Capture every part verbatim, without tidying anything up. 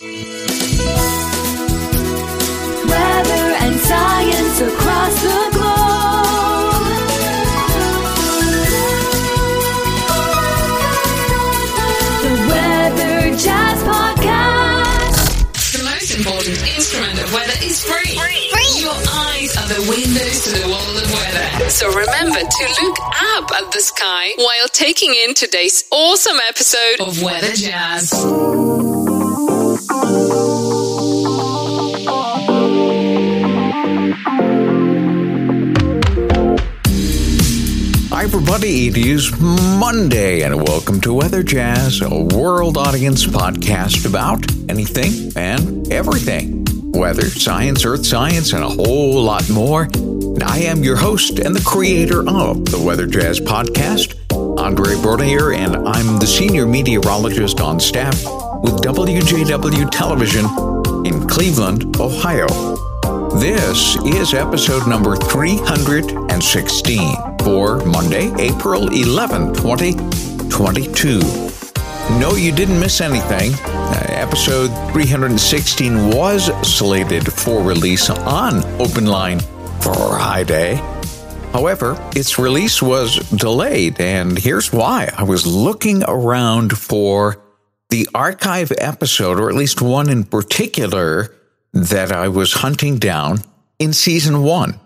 Weather and science across the globe. The Weather Jazz Podcast. The most important instrument of weather is free. Free. free. Your eyes are the windows to the world of weather. So remember to look up at the sky while taking in today's awesome episode of Weather Jazz. Hi everybody, it is Monday and welcome to Weather Jazz, a world audience podcast about anything and everything. Weather, science, earth science, and a whole lot more. And I am your host and the creator of the Weather Jazz podcast, Andre Bernier, and I'm the senior meteorologist on staff with W J W Television in Cleveland, Ohio. This is episode number three hundred sixteen for Monday, April eleventh, twenty twenty-two. No, you didn't miss anything. Uh, episode three hundred sixteen was slated for release on Open Line Friday. However, its release was delayed, and here's why. I was looking around for the archive episode, or at least one in particular, that I was hunting down in season one.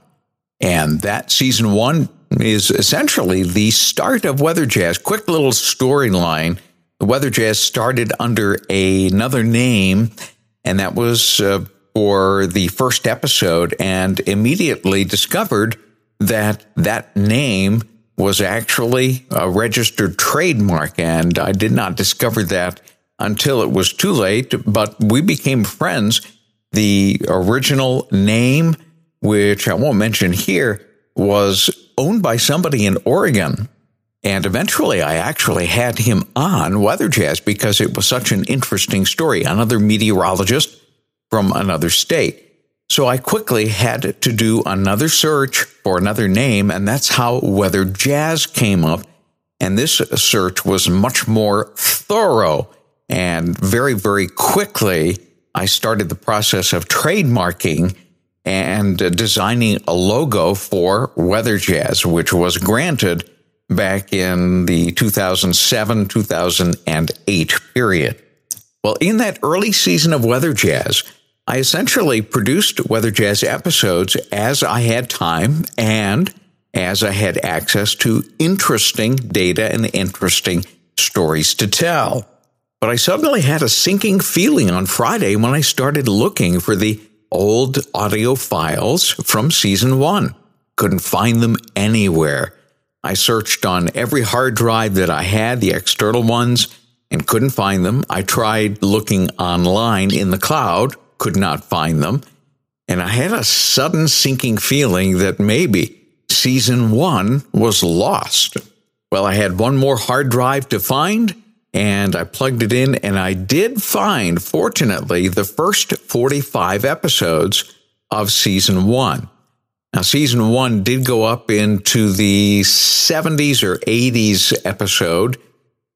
And that season one is essentially the start of Weather Jazz. Quick little storyline. The Weather Jazz started under a, another name, and that was uh, for the first episode, and immediately discovered that that name was actually a registered trademark, and I did not discover that until it was too late, but we became friends. The original name, which I won't mention here, was owned by somebody in Oregon. And eventually I actually had him on Weather Jazz because it was such an interesting story. Another meteorologist from another state. So I quickly had to do another search for another name, and that's how Weather Jazz came up. And this search was much more thorough, and very, very quickly I started the process of trademarking and designing a logo for Weather Jazz, which was granted back in the two thousand seven, two thousand eight period. Well, in that early season of Weather Jazz, I essentially produced Weather Jazz episodes as I had time and as I had access to interesting data and interesting stories to tell. But I suddenly had a sinking feeling on Friday when I started looking for the old audio files from season one. Couldn't find them anywhere. I searched on every hard drive that I had, the external ones, and couldn't find them. I tried looking online in the cloud, could not find them. And I had a sudden sinking feeling that maybe season one was lost. Well, I had one more hard drive to find, and I plugged it in, and I did find, fortunately, the first forty-five episodes of Season one. Now, Season one did go up into the seventies or eighties episode,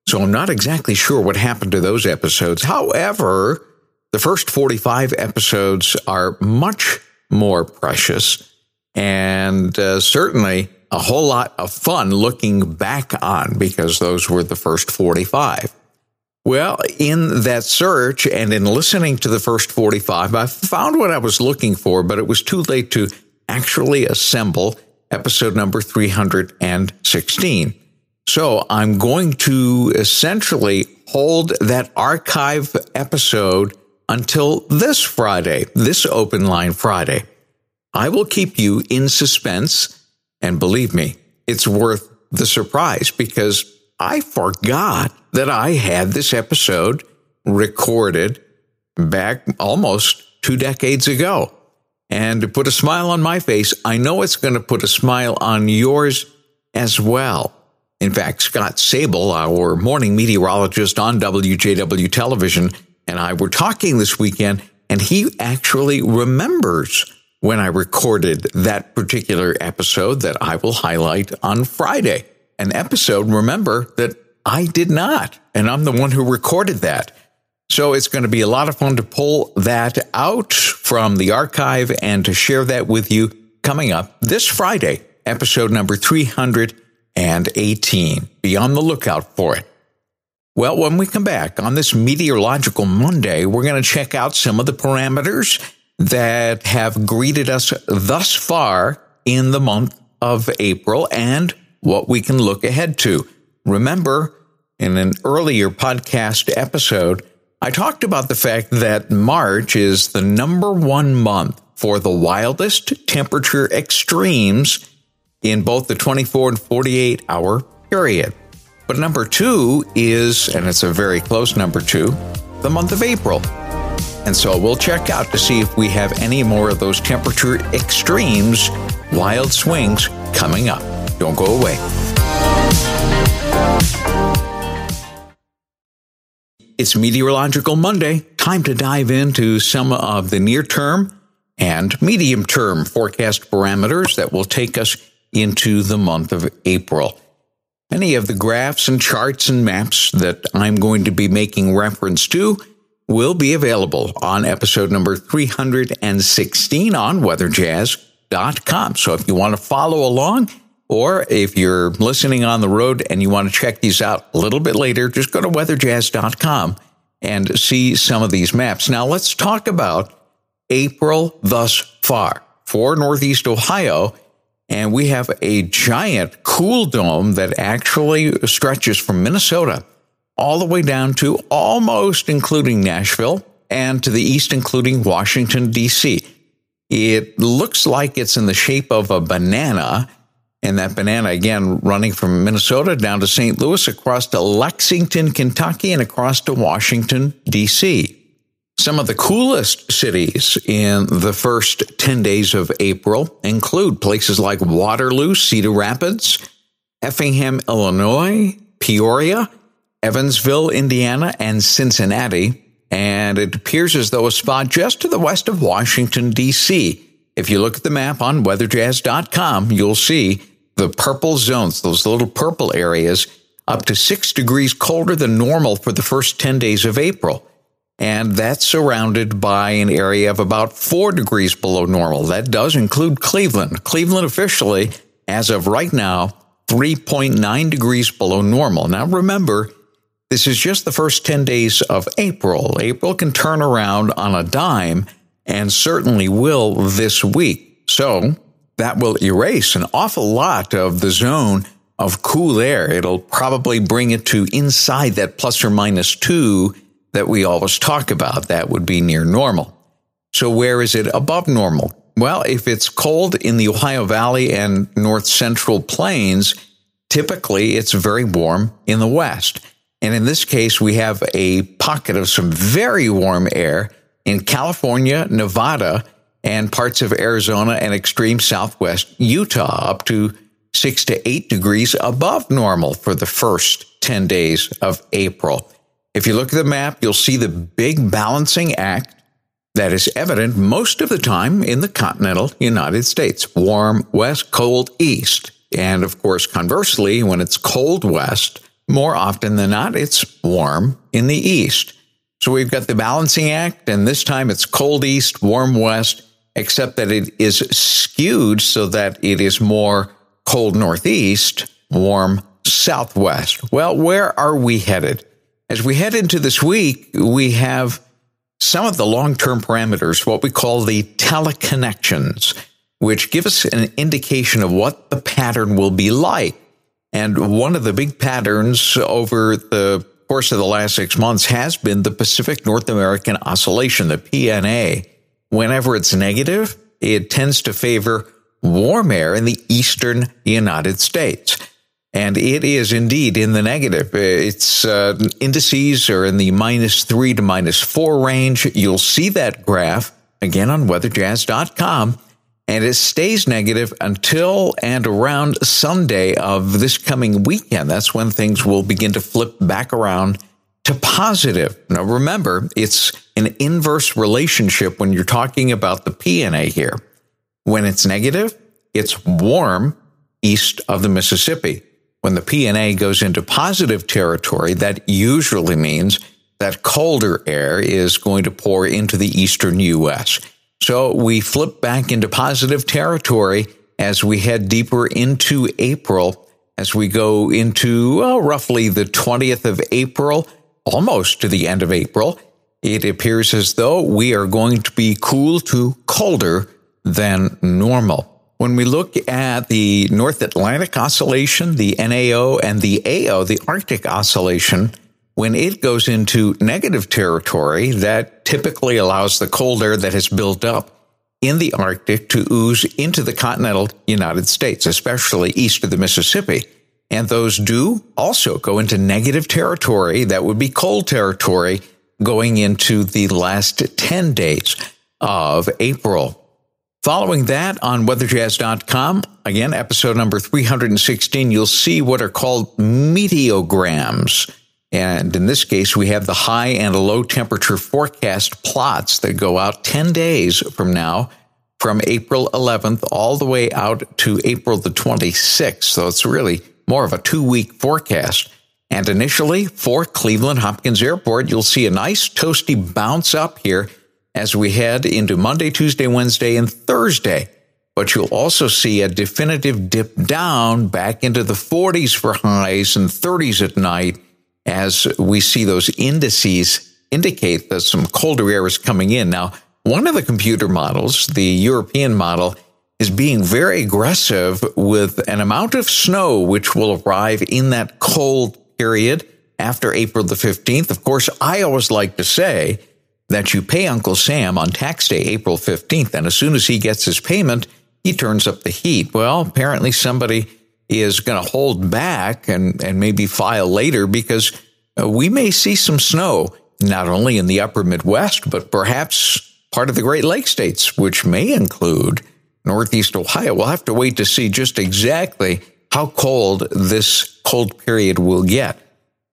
so I'm not exactly sure what happened to those episodes. However, the first forty-five episodes are much more precious, and uh, certainly a whole lot of fun looking back on, because those were the first forty-five. Well, in that search and in listening to the first forty-five, I found what I was looking for, but it was too late to actually assemble episode number three hundred sixteen. So I'm going to essentially hold that archive episode until this Friday, this Open Line Friday. I will keep you in suspense. And believe me, it's worth the surprise, because I forgot that I had this episode recorded back almost two decades ago. And to put a smile on my face, I know it's going to put a smile on yours as well. In fact, Scott Sable, our morning meteorologist on W J W Television, and I were talking this weekend, and he actually remembers when I recorded that particular episode that I will highlight on Friday. An episode, remember, that I did not, and I'm the one who recorded that. So it's going to be a lot of fun to pull that out from the archive and to share that with you coming up this Friday, episode number three hundred eighteen. Be on the lookout for it. Well, when we come back on this Meteorological Monday, we're going to check out some of the parameters that have greeted us thus far in the month of April and what we can look ahead to. Remember, in an earlier podcast episode, I talked about the fact that March is the number one month for the wildest temperature extremes in both the twenty-four and forty-eight hour period. But number two is, and it's a very close number two, the month of April. And so we'll check out to see if we have any more of those temperature extremes, wild swings, coming up. Don't go away. It's Meteorological Monday. Time to dive into some of the near-term and medium-term forecast parameters that will take us into the month of April. Many of the graphs and charts and maps that I'm going to be making reference to will be available on episode number three hundred sixteen on weather jazz dot com. So if you want to follow along, or if you're listening on the road and you want to check these out a little bit later, just go to weather jazz dot com and see some of these maps. Now let's talk about April thus far for Northeast Ohio. And we have a giant cool dome that actually stretches from Minnesota all the way down to almost including Nashville and to the east, including Washington, D C. It looks like it's in the shape of a banana. And that banana, again, running from Minnesota down to Saint Louis, across to Lexington, Kentucky, and across to Washington, D C. Some of the coolest cities in the first ten days of April include places like Waterloo, Cedar Rapids, Effingham, Illinois, Peoria, Evansville, Indiana, and Cincinnati. And it appears as though a spot just to the west of Washington, D C. If you look at the map on weather jazz dot com, you'll see the purple zones, those little purple areas, up to six degrees colder than normal for the first ten days of April. And that's surrounded by an area of about four degrees below normal. That does include Cleveland. Cleveland officially, as of right now, three point nine degrees below normal. Now remember, this is just the first ten days of April. April can turn around on a dime, and certainly will this week. So that will erase an awful lot of the zone of cool air. It'll probably bring it to inside that plus or minus two that we always talk about. That would be near normal. So where is it above normal? Well, if it's cold in the Ohio Valley and north central plains, typically it's very warm in the west. And in this case, we have a pocket of some very warm air in California, Nevada, and parts of Arizona and extreme southwest Utah, up to six to eight degrees above normal for the first ten days of April. If you look at the map, you'll see the big balancing act that is evident most of the time in the continental United States. Warm west, cold east. And of course, conversely, when it's cold west, more often than not, it's warm in the east. So we've got the balancing act, and this time it's cold east, warm west, except that it is skewed so that it is more cold northeast, warm southwest. Well, where are we headed? As we head into this week, we have some of the long-term parameters, what we call the teleconnections, which give us an indication of what the pattern will be like. And one of the big patterns over the course of the last six months has been the Pacific North American Oscillation, the P N A. Whenever it's negative, it tends to favor warm air in the eastern United States. And it is indeed in the negative. Its uh, indices are in the minus three to minus four range. You'll see that graph again on weather jazz dot com. And it stays negative until and around Sunday of this coming weekend. That's when things will begin to flip back around to positive. Now, remember, it's an inverse relationship when you're talking about the P N A here. When it's negative, it's warm east of the Mississippi. When the P N A goes into positive territory, that usually means that colder air is going to pour into the eastern U S. So we flip back into positive territory as we head deeper into April, as we go into well, roughly the twentieth of April, almost to the end of April. It appears as though we are going to be cool to colder than normal. When we look at the North Atlantic Oscillation, the N A O, and the A O, the Arctic Oscillation, when it goes into negative territory, that typically allows the cold air that has built up in the Arctic to ooze into the continental United States, especially east of the Mississippi. And those do also go into negative territory. That would be cold territory going into the last ten days of April. Following that on weather jazz dot com, again, episode number three hundred sixteen, you'll see what are called meteograms. And in this case, we have the high and low temperature forecast plots that go out ten days from now, from April eleventh all the way out to April the twenty-sixth. So it's really more of a two-week forecast. And initially, for Cleveland Hopkins Airport, you'll see a nice toasty bounce up here as we head into Monday, Tuesday, Wednesday, and Thursday. But you'll also see a definitive dip down back into the forties for highs and thirties at night, as we see those indices indicate that some colder air is coming in. Now, one of the computer models, the European model, is being very aggressive with an amount of snow which will arrive in that cold period after April the fifteenth. Of course, I always like to say that you pay Uncle Sam on tax day, April fifteenth, and as soon as he gets his payment, he turns up the heat. Well, apparently somebody is going to hold back and, and maybe file later, because uh, we may see some snow, not only in the upper Midwest, but perhaps part of the Great Lakes states, which may include Northeast Ohio. We'll have to wait to see just exactly how cold this cold period will get.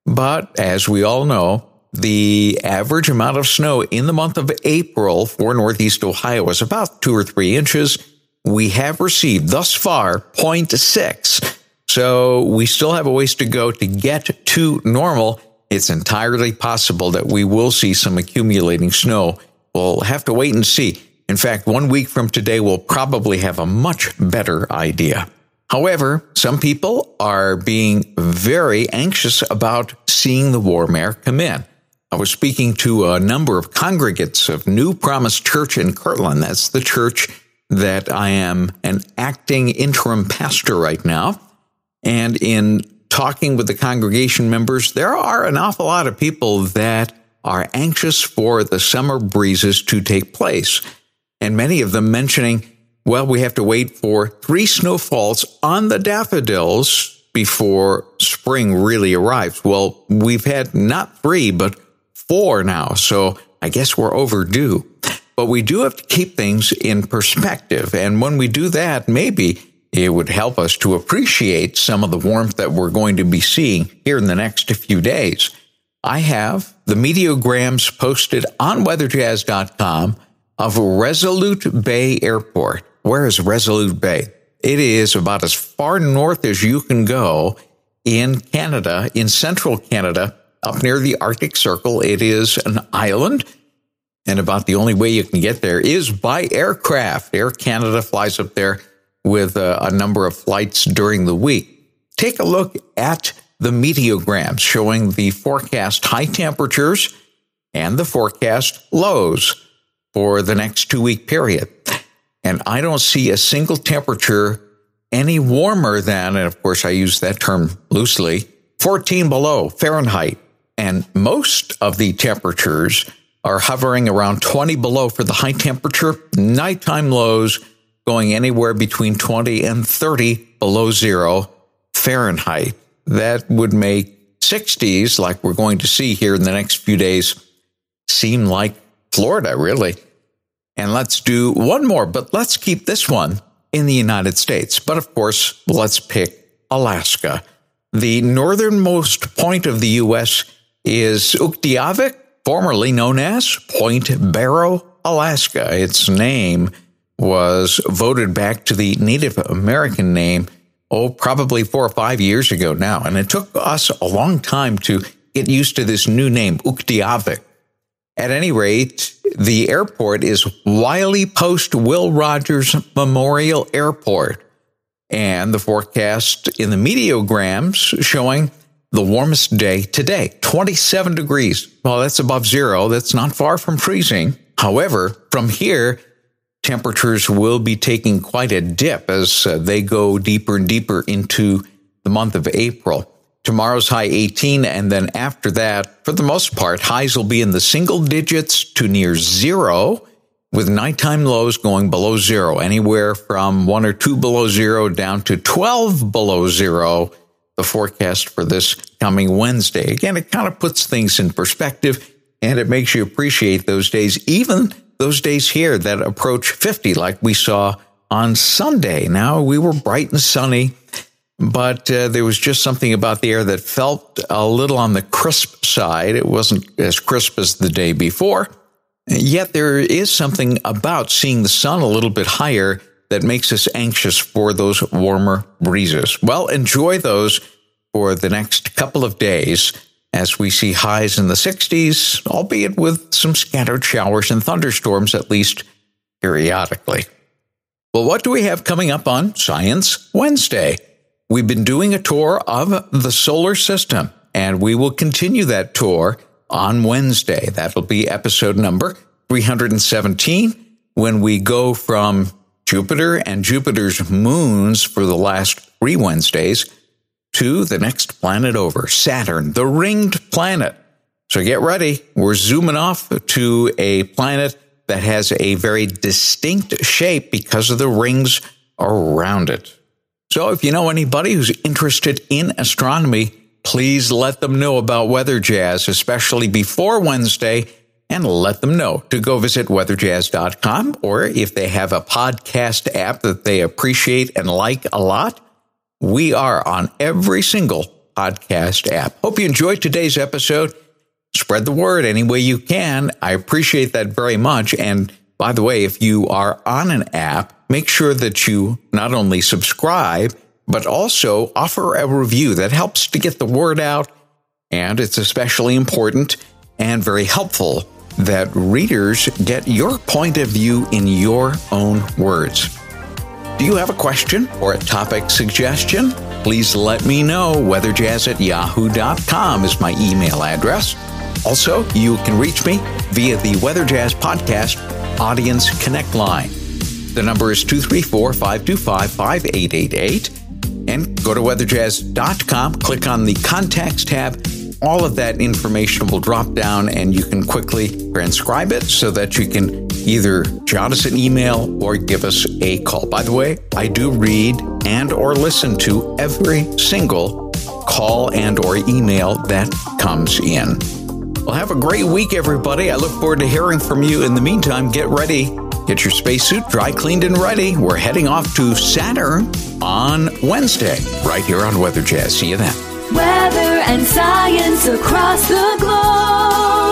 But as we all know, the average amount of snow in the month of April for Northeast Ohio is about two or three inches. We have received thus far zero point six, so we still have a ways to go to get to normal. It's entirely possible that we will see some accumulating snow. We'll have to wait and see. In fact, one week from today, we'll probably have a much better idea. However, some people are being very anxious about seeing the warm air come in. I was speaking to a number of congregants of New Promise Church in Kirtland. That's the church that I am an acting interim pastor right now. And in talking with the congregation members, there are an awful lot of people that are anxious for the summer breezes to take place. And many of them mentioning, well, we have to wait for three snowfalls on the daffodils before spring really arrives. Well, we've had not three, but four now. So I guess we're overdue. But we do have to keep things in perspective. And when we do that, maybe it would help us to appreciate some of the warmth that we're going to be seeing here in the next few days. I have the meteograms posted on weather jazz dot com of Resolute Bay Airport. Where is Resolute Bay? It is about as far north as you can go in Canada, in central Canada, up near the Arctic Circle. It is an island. And about the only way you can get there is by aircraft. Air Canada flies up there with a, a number of flights during the week. Take a look at the meteograms showing the forecast high temperatures and the forecast lows for the next two-week period. And I don't see a single temperature any warmer than, and of course I use that term loosely, fourteen below Fahrenheit. And most of the temperatures are hovering around twenty below for the high temperature, nighttime lows going anywhere between twenty and thirty below zero Fahrenheit. That would make sixties, like we're going to see here in the next few days, seem like Florida, really. And let's do one more, but let's keep this one in the United States. But of course, let's pick Alaska. The northernmost point of the U S is Utqiagvik, formerly known as Point Barrow, Alaska. Its name was voted back to the Native American name, oh, probably four or five years ago now. And it took us a long time to get used to this new name, Utqiagvik. At any rate, the airport is Wiley Post Will Rogers Memorial Airport. And the forecast in the meteograms showing the warmest day today, twenty-seven degrees. Well, that's above zero. That's not far from freezing. However, from here, temperatures will be taking quite a dip as uh, they go deeper and deeper into the month of April. Tomorrow's high eighteen, and then after that, for the most part, highs will be in the single digits to near zero, with nighttime lows going below zero, anywhere from one or two below zero down to twelve below zero, the forecast for this coming Wednesday. Again, it kind of puts things in perspective, and it makes you appreciate those days, even those days here that approach fifty, like we saw on Sunday. Now, we were bright and sunny, but uh, there was just something about the air that felt a little on the crisp side. It wasn't as crisp as the day before. Yet there is something about seeing the sun a little bit higher that makes us anxious for those warmer breezes. Well, enjoy those for the next couple of days as we see highs in the sixties, albeit with some scattered showers and thunderstorms, at least periodically. Well, what do we have coming up on Science Wednesday? We've been doing a tour of the solar system, and we will continue that tour on Wednesday. That'll be episode number three hundred seventeen, when we go from Jupiter and Jupiter's moons for the last three Wednesdays to the next planet over, Saturn, the ringed planet. So get ready. We're zooming off to a planet that has a very distinct shape because of the rings around it. So if you know anybody who's interested in astronomy, please let them know about Weather Jazz, especially before Wednesday, and let them know to go visit weather jazz dot com, or if they have a podcast app that they appreciate and like a lot, we are on every single podcast app. Hope you enjoyed today's episode. Spread the word any way you can. I appreciate that very much. And by the way, if you are on an app, make sure that you not only subscribe, but also offer a review. That helps to get the word out, and it's especially important and very helpful that readers get your point of view in your own words. Do you have a question or a topic suggestion? Please let me know. weather jazz at yahoo dot com is my email address. Also, you can reach me via the Weather Jazz Podcast Audience Connect line. The number is two three four, five two five, five eight eight eight. And go to weather jazz dot com, click on the Contacts tab. All of that information will drop down, and you can quickly transcribe it so that you can either jot us an email or give us a call. By the way, I do read and or listen to every single call and or email that comes in. Well, have a great week, everybody. I look forward to hearing from you. In the meantime, get ready. Get your spacesuit dry cleaned and ready. We're heading off to Saturn on Wednesday, right here on Weather Jazz. See you then. Weather and science across the globe.